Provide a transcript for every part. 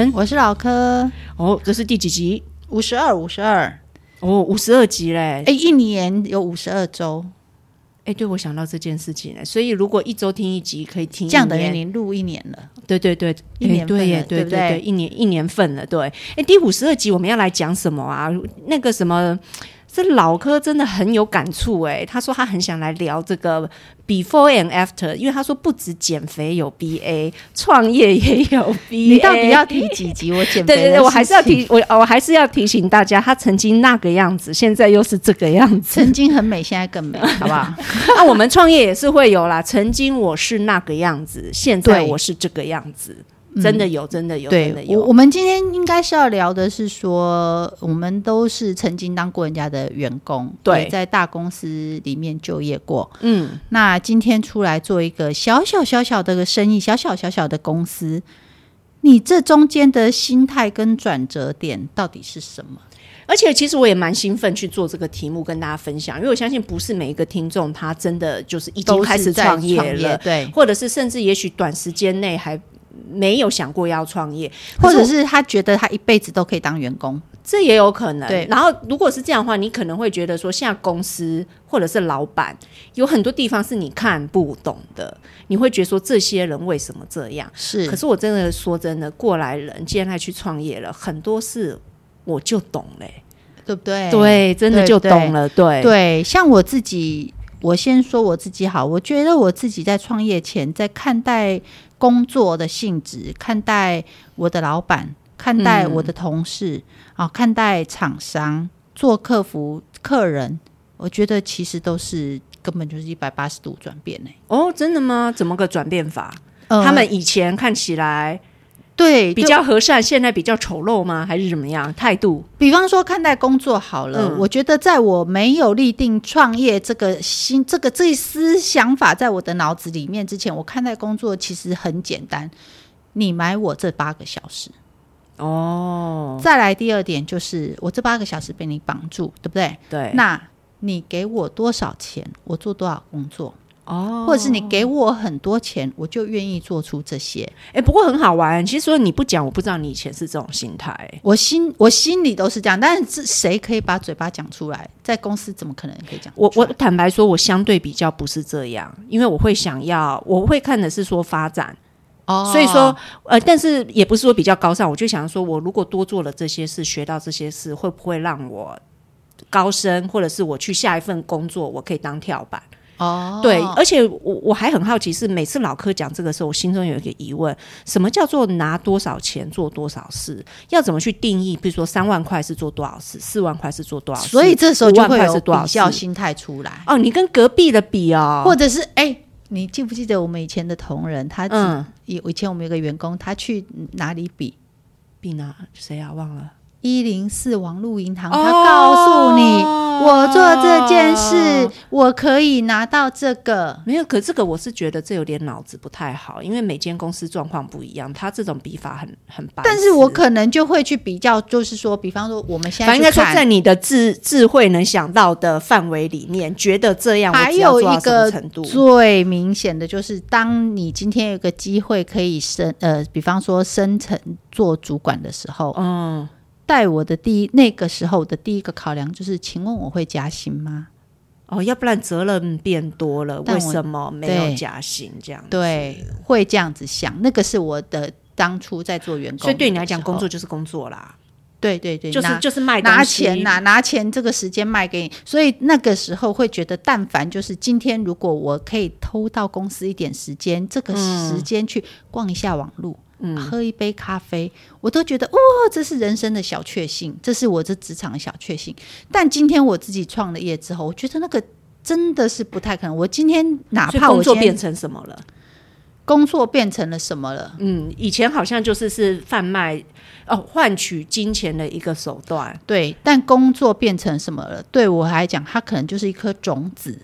文，我是老柯。哦，这是第几集？52。哦，52集嘞！哎，一年有52周。哎，对，我想到这件事情了。所以如果一周听一集，可以听一年，这样等于你录一年了。对对对，一年份了，对对对对，一年份了。对，哎，第52集我们要来讲什么啊？那个什么，这老柯真的很有感触哎。他说他很想来聊这个 before and after， 因为他说不止减肥有 BA， 创业也有 BA。你到底要提几集？我减肥的事情？对对对，我还是要提，我还是要提醒大家，他曾经那个样子，现在又是这个样子。曾经很美，现在更美，好不好？那我们创业也是会有啦。曾经我是那个样子，现在我是这个样子。真的有，真的有，对，真的有。我们今天应该是要聊的是说，我们都是曾经当过人家的员工，对，也在大公司里面就业过，嗯，那今天出来做一个小小的生意，小小的公司，你这中间的心态跟转折点到底是什么？而且其实我也蛮兴奋去做这个题目跟大家分享，因为我相信不是每一个听众他真的就是已经开始创业了，对，或者是甚至也许短时间内还没有想过要创业，或者是他觉得他一辈子都可以当员工，这也有可能。对，然后如果是这样的话，你可能会觉得说，像公司或者是老板有很多地方是你看不懂的，你会觉得说这些人为什么这样？是，可是我真的说真的，过来人现在去创业了，很多事我就懂了，对不对？对，真的就懂了，对 对, 对。像我自己，我先说我自己好，我觉得我自己在创业前，在看待工作的性质，看待我的老板，看待我的同事，看待厂商，做客服客人，我觉得其实都是根本就是180度转变、哦，真的吗？怎么个转变法？他们以前看起来对比较和善，现在比较丑陋吗？还是怎么样态度？比方说看待工作好了、我觉得在我没有立定创业这一丝想法在我的脑子里面之前，我看待工作其实很简单，你买我这8个小时。哦，再来第二点就是我这8个小时被你绑住，对不对？对，那你给我多少钱，我做多少工作。哦，或者是你给我很多钱，我就愿意做出这些。欸，不过很好玩，其实说你不讲我不知道你以前是这种心态、我心里都是这样，但是谁可以把嘴巴讲出来？在公司怎么可能可以讲出来？我坦白说我相对比较不是这样，因为我会看的是说发展。所以说但是也不是说比较高尚，我就想说我如果多做了这些事，学到这些事，会不会让我高升，或者是我去下一份工作我可以当跳板。哦，对，而且我还很好奇，是每次老柯讲这个时候，我心中有一个疑问：什么叫做拿多少钱做多少事？要怎么去定义？比如说3万块是做多少事，4万块是做多少事？所以这时候就会有比较心态出来。哦，你跟隔壁的比哦，或者是你记不记得我们以前的同仁？他以前我们有个员工，他去哪里比哪？谁啊？忘了。104网路银行，他告诉你、我做这件事、我可以拿到这个。没有，可这个我是觉得这有点脑子不太好，因为每间公司状况不一样，他这种比法很白痴。但是我可能就会去比较，就是说比方说我们现在去看，反正应该说在你的智慧能想到的范围里面，觉得这样我只要做到什么程度。还有一个最明显的就是，当你今天有个机会可以比方说升层做主管的时候，在我的那个时候的第一个考量就是，请问我会加薪吗？哦，要不然责任变多了，为什么没有加薪？这样子对，会这样子想，那个是我的当初在做员工，所以对你来讲，工作就是工作啦。对对对，就是卖东西，拿钱拿钱，这个时间卖给你，所以那个时候会觉得，但凡就是今天，如果我可以偷到公司一点时间，这个时间去逛一下网路。喝一杯咖啡，我都觉得这是人生的小确幸，这是我这职场的小确幸。但今天我自己创了业之后，我觉得那个真的是不太可能。我今天哪怕我今天工作变成什么了，以前好像就是贩卖换取金钱的一个手段。对，但工作变成什么了？对我来讲，它可能就是一颗种子。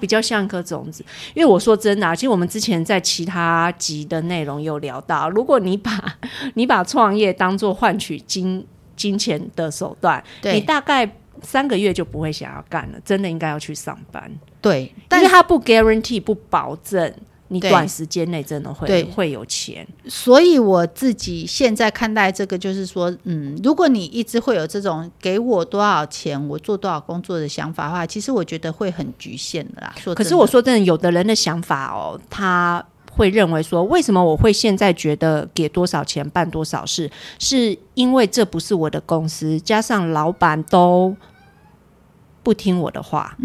比较像一颗种子。因为我说真的，其实我们之前在其他集的内容有聊到，如果你把创业当作换取金钱的手段，你大概3个月就不会想要干了，真的应该要去上班。对，但因为它不 guarantee 不保证你短时间内真的会有钱。所以我自己现在看待这个就是说，如果你一直会有这种给我多少钱我做多少工作的想法的话，其实我觉得会很局限的啦。可是我说真的，有的人的想法哦，他会认为说，为什么我会现在觉得给多少钱办多少事，是因为这不是我的公司，加上老板都不听我的话，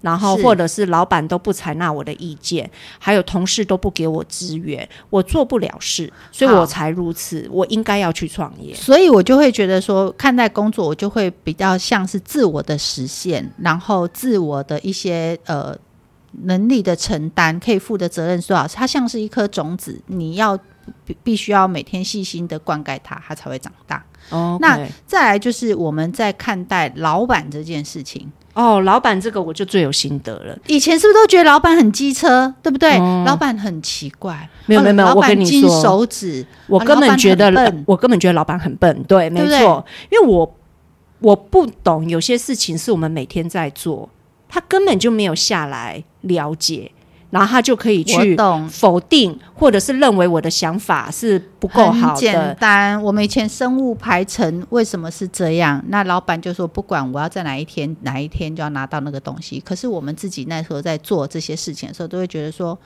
然后或者是老板都不采纳我的意见，还有同事都不给我资源，我做不了事，所以我才如此，我应该要去创业。所以我就会觉得说，看待工作我就会比较像是自我的实现，然后自我的一些能力的承担，可以负的责任多少，它像是一颗种子，你要必须要每天细心的灌溉它，它才会长大。Okay. 那再来就是我们在看待老板这件事情哦，老板这个我就最有心得了。以前是不是都觉得老板很机车，对不对？老板很奇怪，没有，我跟你说，金手指，我根本觉得老板很笨，对，没错，因为我不懂有些事情是我们每天在做，他根本就没有下来了解。然后他就可以去否定，或者是认为我的想法是不够好的。很简单，我们以前生物排程为什么是这样？那老板就说不管我要在哪一天就要拿到那个东西。可是我们自己那时候在做这些事情的时候，都会觉得说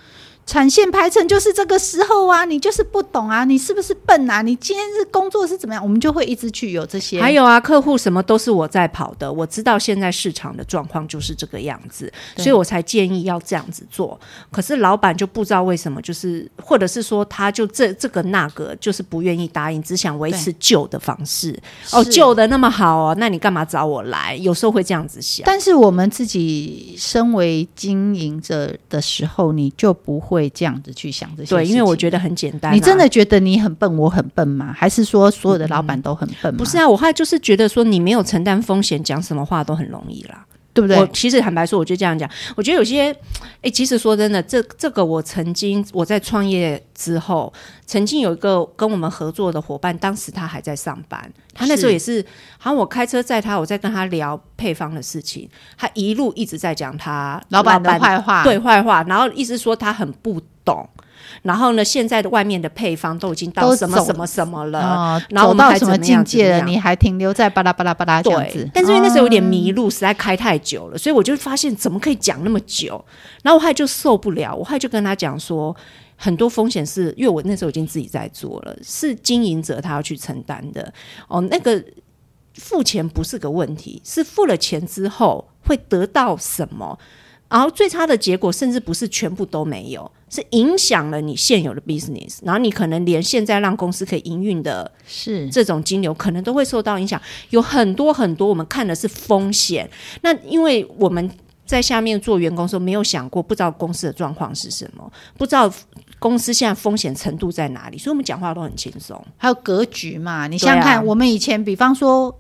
产线排程就是这个时候啊，你就是不懂啊，你是不是笨啊，你今天是工作是怎么样，我们就会一直去有这些。还有啊，客户什么都是我在跑的，我知道现在市场的状况就是这个样子，所以我才建议要这样子做。可是老板就不知道为什么，就是或者是说他就这个那个就是不愿意答应，只想维持旧的方式。哦，旧的那么好哦，那你干嘛找我来？有时候会这样子想。但是我们自己身为经营者的时候，你就不会这样子去想这些事情。对，因为我觉得很简单啊。你真的觉得你很笨我很笨吗？还是说所有的老板都很笨吗？不是啊，我后来就是觉得说你没有承担风险，讲什么话都很容易啦，对不对？我其实坦白说，我就这样讲，我觉得有些其实说真的，这个我在创业之后，曾经有一个跟我们合作的伙伴，当时他还在上班，他那时候也是好像我开车载他，我在跟他聊配方的事情，他一路一直在讲他老板的坏话，对，坏话，然后一直说他很不懂，然后呢，现在的外面的配方都已经到什么什么什么了，然后我们还走到什么境界了，你还停留在巴拉巴拉巴拉这样子。但是因为那时候有点迷路，实在开太久了，所以我就发现怎么可以讲那么久，然后我后来就受不了，我后来就跟他讲说，很多风险是因为我那时候已经自己在做了，是经营者他要去承担的。那个付钱不是个问题，是付了钱之后会得到什么。然后最差的结果甚至不是全部都没有，是影响了你现有的 business， 然后你可能连现在让公司可以营运的是这种金流可能都会受到影响。有很多很多我们看的是风险，那因为我们在下面做员工的时候没有想过，不知道公司的状况是什么，不知道公司现在风险程度在哪里，所以我们讲话都很轻松。还有格局嘛，你想想看，我们以前比方说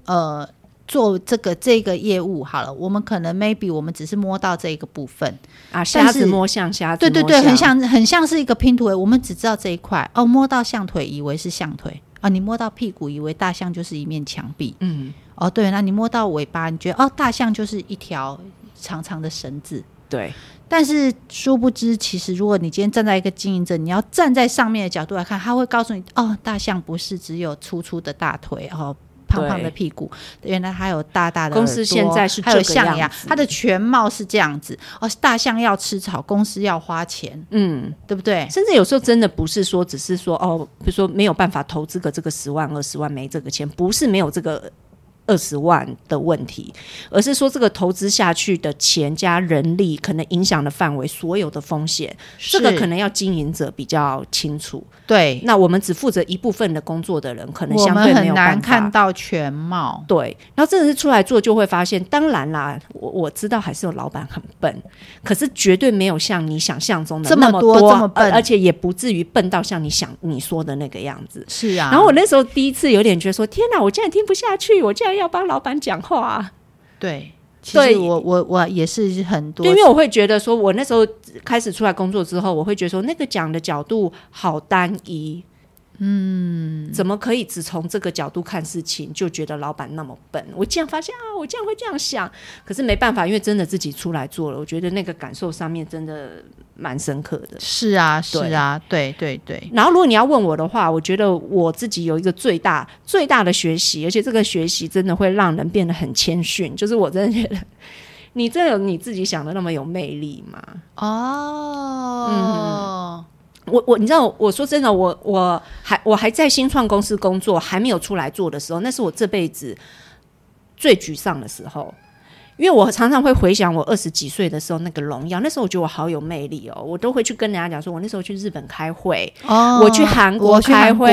做这个业务好了，我们可能 maybe 我们只是摸到这一个部分啊，瞎子摸象，瞎子摸象，对对对，很像是一个拼图，我们只知道这一块哦，摸到象腿以为是象腿啊，你摸到屁股以为大象就是一面墙壁，哦对，那你摸到尾巴，你觉得哦大象就是一条长长的绳子，对。但是殊不知，其实如果你今天站在一个经营者，你要站在上面的角度来看，他会告诉你哦，大象不是只有粗粗的大腿哦。胖胖的屁股，原来还有大大的耳朵，公司现在是这个样子，还有象牙，它的全貌是这样子。大象要吃草，公司要花钱，对不对？甚至有时候真的不是说，只是说哦，比如说没有办法投资这个10万20万，没这个钱，不是没有这个20万的问题，而是说这个投资下去的钱加人力，可能影响的范围，所有的风险，这个可能要经营者比较清楚。对，那我们只负责一部分的工作的人，可能相对没有办法，我们很难看到全貌。对，然后真的是出来做就会发现，当然啦，我知道还是有老板很笨，可是绝对没有像你想象中的那么多这么笨，而且也不至于笨到像你说的那个样子。是啊，然后我那时候第一次有点觉得说，天哪，我竟然听不下去，我竟然要帮老板讲话啊。对，其实我也是很多，因为我会觉得说，我那时候开始出来工作之后，我会觉得说那个讲的角度好单一，怎么可以只从这个角度看事情就觉得老板那么笨，我这样发现啊，我这样会这样想，可是没办法，因为真的自己出来做了，我觉得那个感受上面真的蛮深刻的。是啊是啊， 对。然后如果你要问我的话，我觉得我自己有一个最大的学习，而且这个学习真的会让人变得很谦逊，就是我真的觉得你真的有你自己想的那么有魅力吗？哦、我你知道，我说真的，我还在新创公司工作，还没有出来做的时候，那是我这辈子最沮丧的时候。因为我常常会回想我20几岁的时候那个荣耀，那时候我觉得我好有魅力哦，我都会去跟人家讲说我那时候去日本开会、哦、我去韩国开会，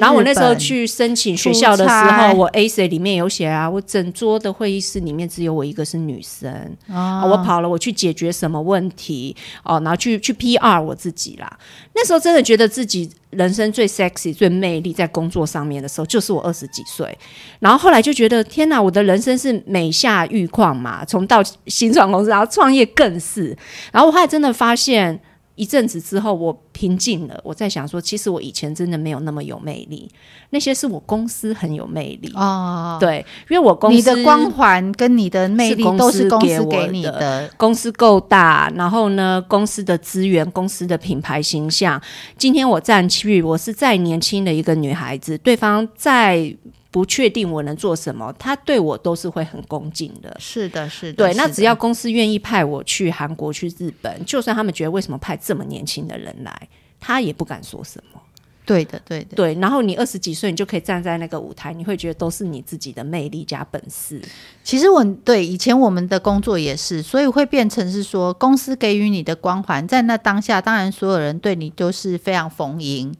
然后我那时候去申请学校的时候，我 AC 里面有写啊，我整桌的会议室里面只有我一个是女生、哦啊、我跑了，我去解决什么问题、哦、然后 去 PR 我自己啦。那时候真的觉得自己人生最 sexy 最魅力在工作上面的时候就是我20几岁，然后后来就觉得天哪，我的人生是每下愈况嘛，从到新创公司然后创业更是，然后我后来真的发现一阵子之后我平静了，我在想说其实我以前真的没有那么有魅力，那些是我公司很有魅力、哦、对，因为我公司你的光环跟你的魅力都是公司给你的，公司够大，然后呢公司的资源，公司的品牌形象，今天我站去，我是再年轻的一个女孩子，对方再不确定我能做什么，他对我都是会很恭敬的。是的是的，对，那只要公司愿意派我去韩国去日本，就算他们觉得为什么派这么年轻的人来，他也不敢说什么。对的对的对，然后你20几岁你就可以站在那个舞台，你会觉得都是你自己的魅力加本事。其实我对以前我们的工作也是，所以会变成是说公司给予你的光环，在那当下当然所有人对你都是非常逢迎、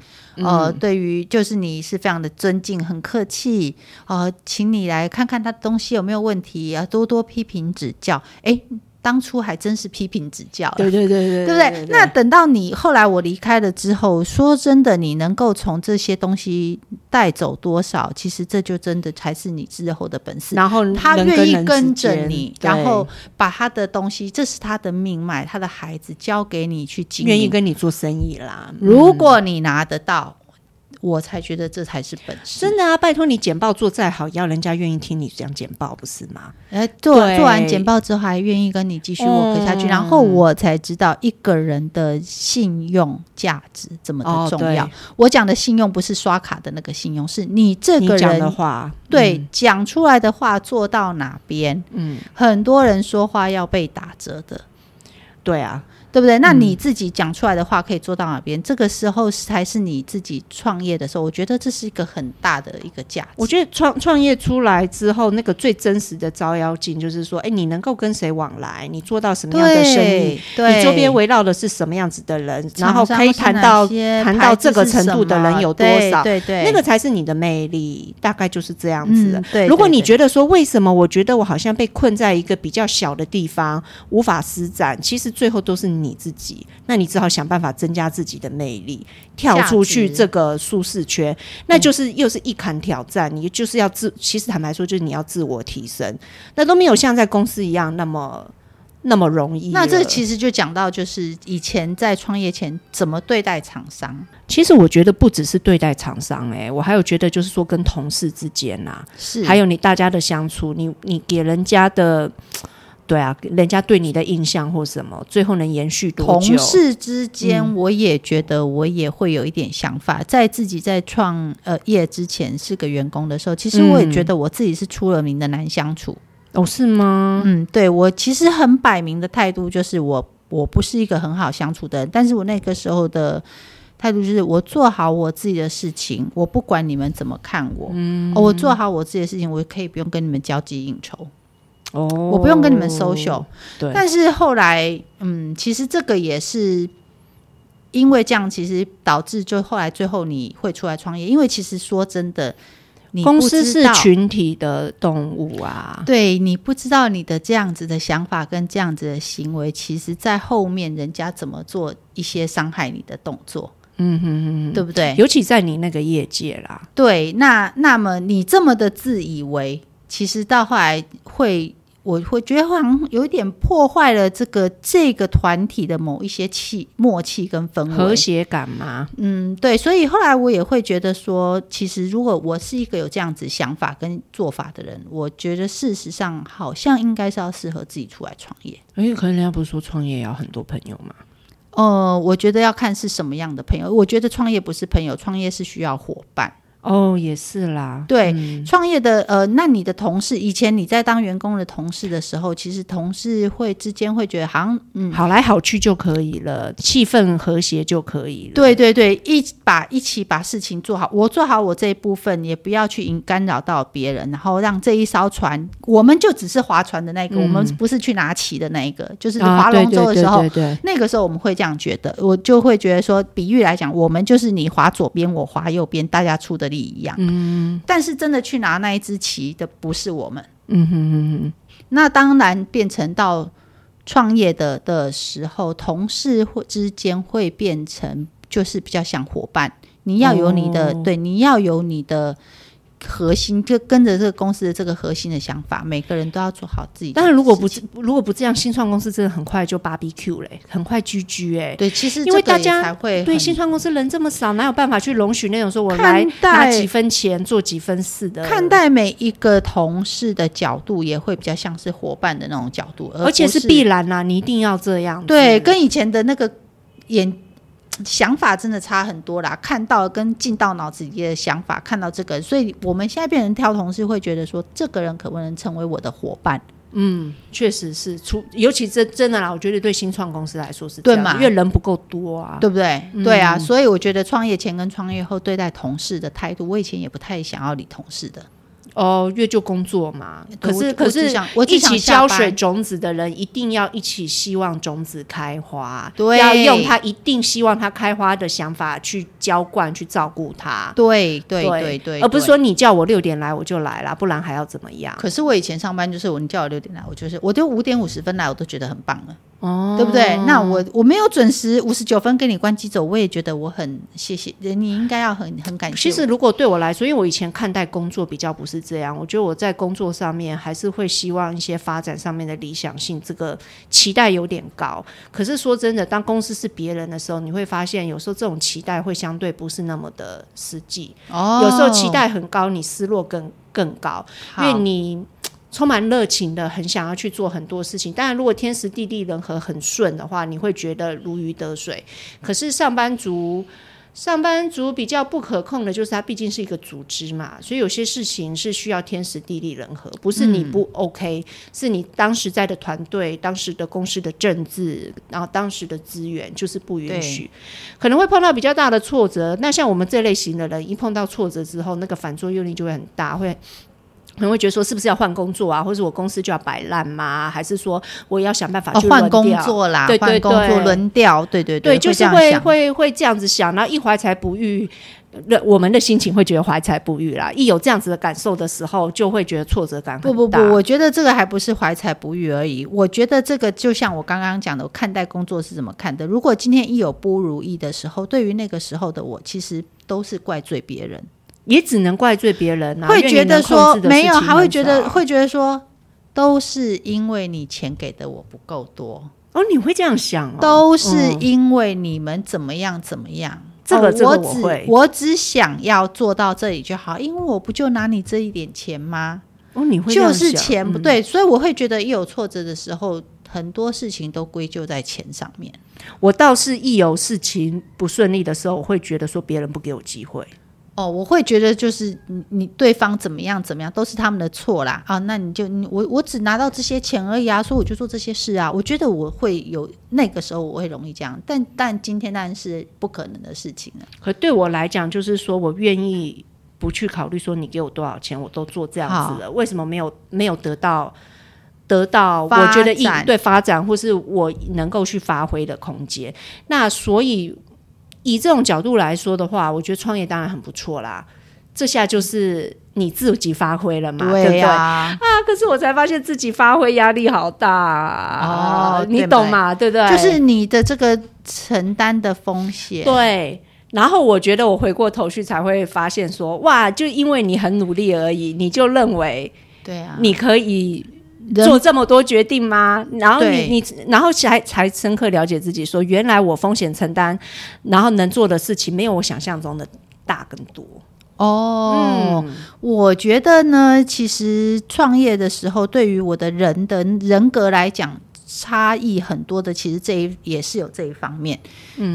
对于就是你是非常的尊敬，很客气、请你来看看他的东西有没有问题、多多批评指教。哎，当初还真是批评指教、啊、对对对对，对不对？那等到你后来我离开了之后，说真的，你能够从这些东西带走多少，其实这就真的才是你之后的本事。然后他愿意跟着你，然后把他的东西，这是他的命脉，他的孩子交给你去经营，愿意跟你做生意啦。如果你拿得到。我才觉得这才是本事。真的啊，拜托你简报做再好，也要人家愿意听你讲简报，不是吗？做完简报之后还愿意跟你继续 work 下去、然后我才知道一个人的信用价值这么的重要、我讲的信用不是刷卡的那个信用，是你这个人讲的话，对，讲、出来的话做到哪边。很多人说话要被打折的，对啊，对不对？那你自己讲出来的话可以做到哪边、这个时候才是你自己创业的时候，我觉得这是一个很大的一个价值。我觉得 创业出来之后，那个最真实的招妖镜就是说，哎，你能够跟谁往来，你做到什么样的生意，你周边围绕的是什么样子的人，然后可以谈到这个程度的人有多少，对对对，那个才是你的魅力，大概就是这样子的、对对对。如果你觉得说为什么我觉得我好像被困在一个比较小的地方无法施展，其实最后都是你自己，那你只好想办法增加自己的魅力，跳出去这个舒适圈，那就是又是一坎挑战。你就是要其实坦白说就是你要自我提升，那都没有像在公司一样那么容易。那这其实就讲到就是以前在创业前怎么对待厂商。其实我觉得不只是对待厂商、我还有觉得就是说跟同事之间啊，是还有你大家的相处， 你给人家的，对啊，人家对你的印象或什么最后能延续多久。同事之间我也觉得我也会有一点想法、在自己在创业之前是个员工的时候，其实我也觉得我自己是出了名的难相处、哦，是吗？对，我其实很摆明的态度就是我不是一个很好相处的人，但是我那个时候的态度就是我做好我自己的事情，我不管你们怎么看我、我做好我自己的事情，我可以不用跟你们交际应酬，我不用跟你们 social。 对，但是后来其实这个也是因为这样，其实导致就后来最后你会出来创业。因为其实说真的，你不知道公司是群体的动物啊，对，你不知道你的这样子的想法跟这样子的行为，其实在后面人家怎么做一些伤害你的动作，对不对？尤其在你那个业界啦，对，那么你这么的自以为，其实到后来会我会觉得好像有点破坏了这个团体的某一些默契跟氛围和谐感嘛。嗯，对，所以后来我也会觉得说，其实如果我是一个有这样子想法跟做法的人，我觉得事实上好像应该是要适合自己出来创业。因为可能人家不是说创业也要很多朋友嘛。我觉得要看是什么样的朋友。我觉得创业不是朋友，创业是需要伙伴。哦，也是啦，对，创业的那你的同事，以前你在当员工的同事的时候，其实同事会之间会觉得好像好来好去就可以了，气氛和谐就可以了。对对对，一起把事情做好，我做好我这一部分，也不要去干扰到别人，然后让这一艘船，我们就只是划船的那个，我们不是去拿旗的那一个，就是划龙舟的时候，对，那个时候我们会这样觉得，我就会觉得说，比喻来讲，我们就是你划左边，我划右边，大家出的一样，但是真的去拿那一支旗的不是我们，那当然变成到创业的时候，同事之间会变成就是比较像伙伴，你要有你的，对，你要有你的核心，就跟着这个公司的这个核心的想法，每个人都要做好自己的事情。但是如果不这样，新创公司真的很快就 BBQ 嘞，很快 GG 哎。对，其实因为大家才会对新创公司人这么少，哪有办法去容许那种说我来拿几分钱做几分事的？看待每一个同事的角度也会比较像是伙伴的那种角度，而且是必然啦，你一定要这样。对，跟以前的那个想法真的差很多啦，看到跟进到脑子里的想法，看到这个，所以我们现在变成挑同事会觉得说，这个人可不能成为我的伙伴。确实是，尤其真的啦，我觉得对新创公司来说是这样，对嘛，因为人不够多啊，对不对？对啊，所以我觉得创业前跟创业后对待同事的态度，我以前也不太想要理同事的。越就工作嘛，可是一起浇水种子的人一定要一起希望种子开花，对，要用他一定希望他开花的想法去浇灌去照顾他，对对对对，而不是说你叫我6点来我就来啦，不然还要怎么样？可是我以前上班就是你叫我6点来，我就5点50分来我都觉得很棒了，对不对？那我没有准时59分跟你关机走，我也觉得我很谢谢你，应该要很感谢。其实如果对我来说，因为我以前看待工作比较不是这样，我觉得我在工作上面还是会希望一些发展上面的理想性，这个期待有点高。可是说真的，当公司是别人的时候，你会发现有时候这种期待会相对不是那么的实际。有时候期待很高，你失落更高，因为你充满热情的很想要去做很多事情，当然如果天时地利人和很顺的话，你会觉得如鱼得水。可是上班族比较不可控的就是它毕竟是一个组织嘛，所以有些事情是需要天时地利人和，不是你不 OK，是你当时在的团队，当时的公司的政治，然后当时的资源就是不允许，可能会碰到比较大的挫折。那像我们这类型的人一碰到挫折之后，那个反作用力就会很大，会觉得说是不是要换工作啊，或是我公司就要摆烂吗？还是说我要想办法去换工作啦？对对对，换工作轮调，对对 对，就是会这样子想，然后一怀才不遇，我们的心情会觉得怀才不遇啦。一有这样子的感受的时候，就会觉得挫折感很大。不，我觉得这个还不是怀才不遇而已。我觉得这个就像我刚刚讲的，我看待工作是怎么看的。如果今天一有不如意的时候，对于那个时候的我，其实都是怪罪别人。也只能怪罪别人啊，会觉得说没有，还会觉得说都是因为你钱给的我不够多哦，你会这样想哦，都是因为你们怎么样怎么样，这个我会，我只想要做到这里就好，因为我不就拿你这一点钱吗？哦，你会这样想，就是钱不对，所以我会觉得一有挫折的时候，很多事情都归咎在钱上面。我倒是一有事情不顺利的时候，我会觉得说别人不给我机会。我会觉得就是你对方怎么样怎么样都是他们的错啦啊！那你就我只拿到这些钱而已啊，所以我就做这些事啊。我觉得我会有那个时候我会容易这样，但今天当然是不可能的事情了。可对我来讲，就是说我愿意不去考虑说你给我多少钱，我都做这样子了。为什么没有得到我觉得对发展或是我能够去发挥的空间？那所以。以这种角度来说的话，我觉得创业当然很不错啦，这下就是你自己发挥了嘛， 对啊，对不对啊？可是我才发现自己发挥压力好大你懂嘛，对不对？就是你的这个承担的风险，对。然后我觉得我回过头去才会发现说，哇，就因为你很努力而已，你就认为对啊，你可以做这么多决定吗？然后你然后才深刻了解自己，说原来我风险承担，然后能做的事情没有我想象中的大更多。哦、我觉得呢，其实创业的时候，对于我的人格来讲，差异很多的。其实也是有这一方面。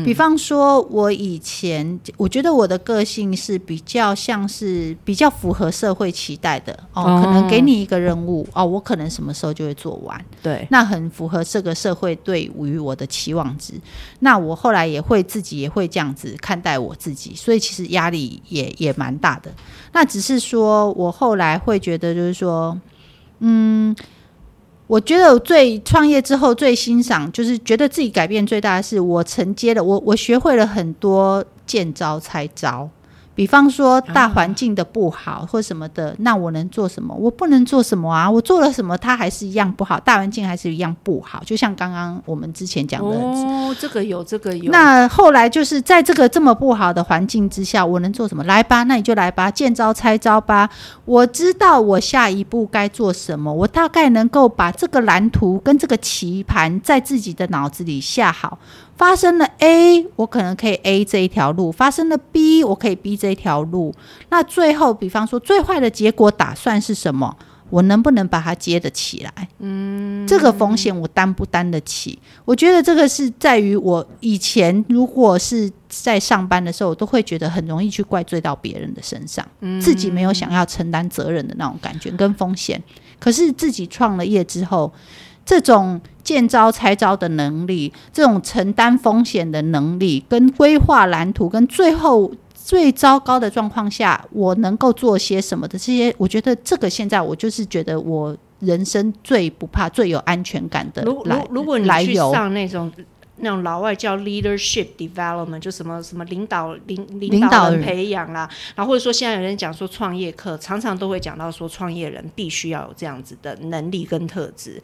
比方说，我以前我觉得我的个性是比较像是比较符合社会期待的哦，可能给你一个任务哦，我可能什么时候就会做完。对，那很符合这个社会对于我的期望值。那我后来也会这样子看待我自己，所以其实压力也蛮大的。那只是说我后来会觉得，就是说，我觉得我创业之后最欣赏，就是觉得自己改变最大的是我承接了我学会了很多见招拆招。比方说大环境的不好或什么的，那我能做什么？我不能做什么啊！我做了什么，它还是一样不好，大环境还是一样不好。就像刚刚我们之前讲的，这个有。那后来就是在这个这么不好的环境之下，我能做什么？来吧，那你就来吧，见招拆招吧。我知道我下一步该做什么，我大概能够把这个蓝图跟这个棋盘在自己的脑子里下好。发生了 A， 我可能可以 A 这一条路；发生了 B， 我可以 B 这一条路。那最后，比方说最坏的结果打算是什么？我能不能把它接得起来？这个风险我担不担得起？我觉得这个是在于我以前如果是在上班的时候，我都会觉得很容易去怪罪到别人的身上，自己没有想要承担责任的那种感觉跟风险。可是自己创了业之后，这种见招拆招的能力，这种承担风险的能力，跟规划蓝图，跟最后最糟糕的状况下我能够做些什么的，这些我觉得这个现在我就是觉得我人生最不怕最有安全感的来由。如果你去上那种老外叫 leadership development， 就什么什么领导人培养啦，然后或者说现在有人讲说创业课，常常都会讲到说创业人必须要有这样子的能力跟特质。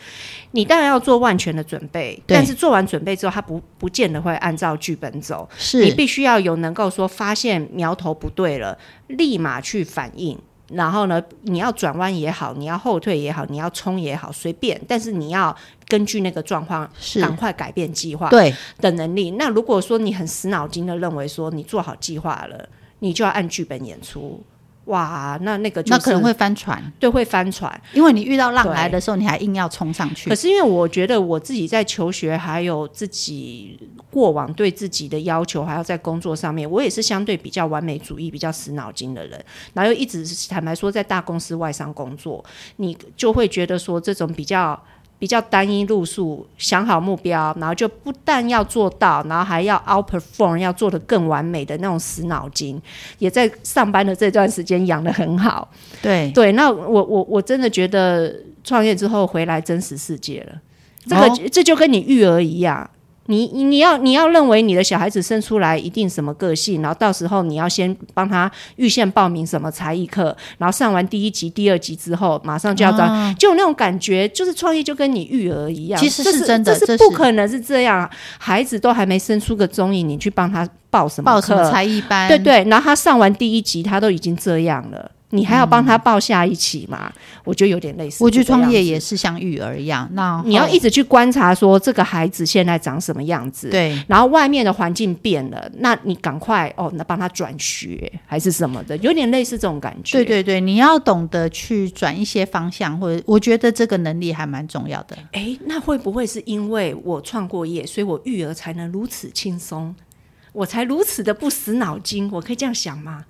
你当然要做万全的准备，但是做完准备之后，他不见得会按照剧本走。是你必须要有能够说发现苗头不对了，立马去反应。然后呢，你要转弯也好，你要后退也好，你要冲也好，随便，但是你要根据那个状况赶快改变计划的能力。那如果说你很死脑筋的认为说你做好计划了，你就要按剧本演出，哇，那个就是那可能会翻船。对，会翻船，因为你遇到浪来的时候你还硬要冲上去。可是因为我觉得我自己在求学，还有自己过往对自己的要求，还有在工作上面，我也是相对比较完美主义，比较死脑筋的人。然后一直坦白说在大公司外商工作，你就会觉得说这种比较单一路数，想好目标，然后就不但要做到，然后还要 outperform， 要做得更完美的那种死脑筋，也在上班的这段时间养得很好。对，那我真的觉得创业之后回来真实世界了，这就跟你育儿一样，你要认为你的小孩子生出来一定什么个性，然后到时候你要先帮他预先报名什么才艺课，然后上完第一集第二集之后马上就要转，就有那种感觉，就是创业就跟你育儿一样。其实是真的，这是不可能是这样，孩子都还没生出个踪影，你去帮他报什么才艺班。对，然后他上完第一集他都已经这样了，你还要帮他报下一期嘛？我觉得有点类似。我觉得创业也是像育儿一样，那你要一直去观察说这个孩子现在长什么样子。对，然后外面的环境变了，那你赶快那帮他转学还是什么的，有点类似这种感觉。对，你要懂得去转一些方向，或者我觉得这个能力还蛮重要的。那会不会是因为我创过业，所以我育儿才能如此轻松，我才如此的不死脑筋？我可以这样想吗？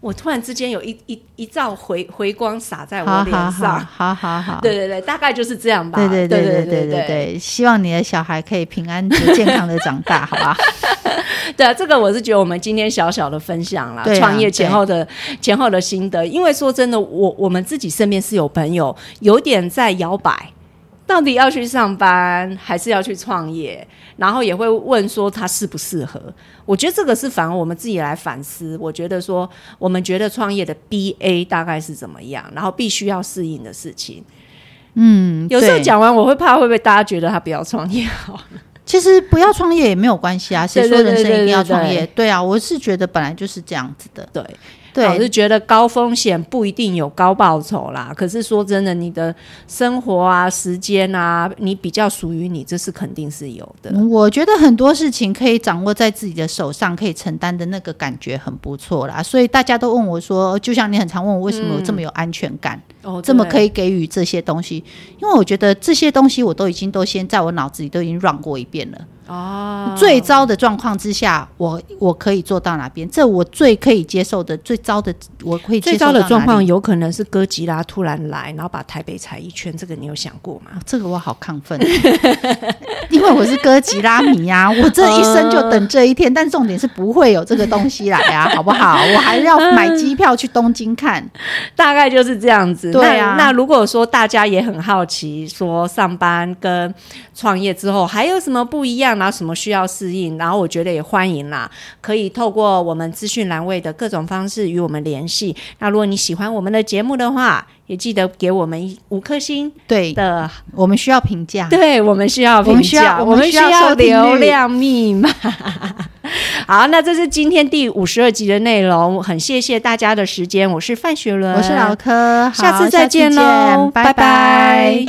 我突然之间有一兆回光洒在我脸上。好，对，大概就是这样吧。对，希望你的小孩可以平安健康的长大，好吧？对啊，这个我是觉得我们今天小小的分享啦，创业前后的心得。因为说真的，我们自己身边是有朋友有点在摇摆，到底要去上班还是要去创业，然后也会问说他适不适合。我觉得这个是反而我们自己来反思，我觉得说我们觉得创业的 BA 大概是怎么样，然后必须要适应的事情。有时候讲完我会怕会不会大家觉得他不要创业好了。其实不要创业也没有关系啊，谁说人生一定要创业？对啊，我是觉得本来就是这样子的。对对，我是觉得高风险不一定有高报酬啦，可是说真的你的生活啊时间啊你比较属于你，这是肯定是有的。我觉得很多事情可以掌握在自己的手上，可以承担的那个感觉很不错啦，所以大家都问我说，就像你很常问我为什么我这么有安全感、这么可以给予这些东西，因为我觉得这些东西我都已经都先在我脑子里都已经 run 过一遍了、最糟的状况之下我可以做到哪边，这我最可以接受的，最糟的我可以接受到哪里。最糟的状况有可能是哥吉拉突然来然后把台北踩一圈，这个你有想过吗、这个我好亢奋因为我是哥吉拉迷啊，我这一生就等这一天、但重点是不会有这个东西来啊好不好，我还要买机票去东京看大概就是这样子。对啊，那如果说大家也很好奇说上班跟创业之后还有什么不一样，然后什么需要适应，然后我觉得也欢迎啦，可以透过我们资讯栏位的各种方式与我们联系。那如果你喜欢我们的节目的话，也记得给我们5颗星，对的，我们需要评价，对，我们需要评价，我们需要流量密码好，那这是今天第52集的内容，很谢谢大家的时间，我是范雪伦，我是老柯，下次再见咯，拜拜。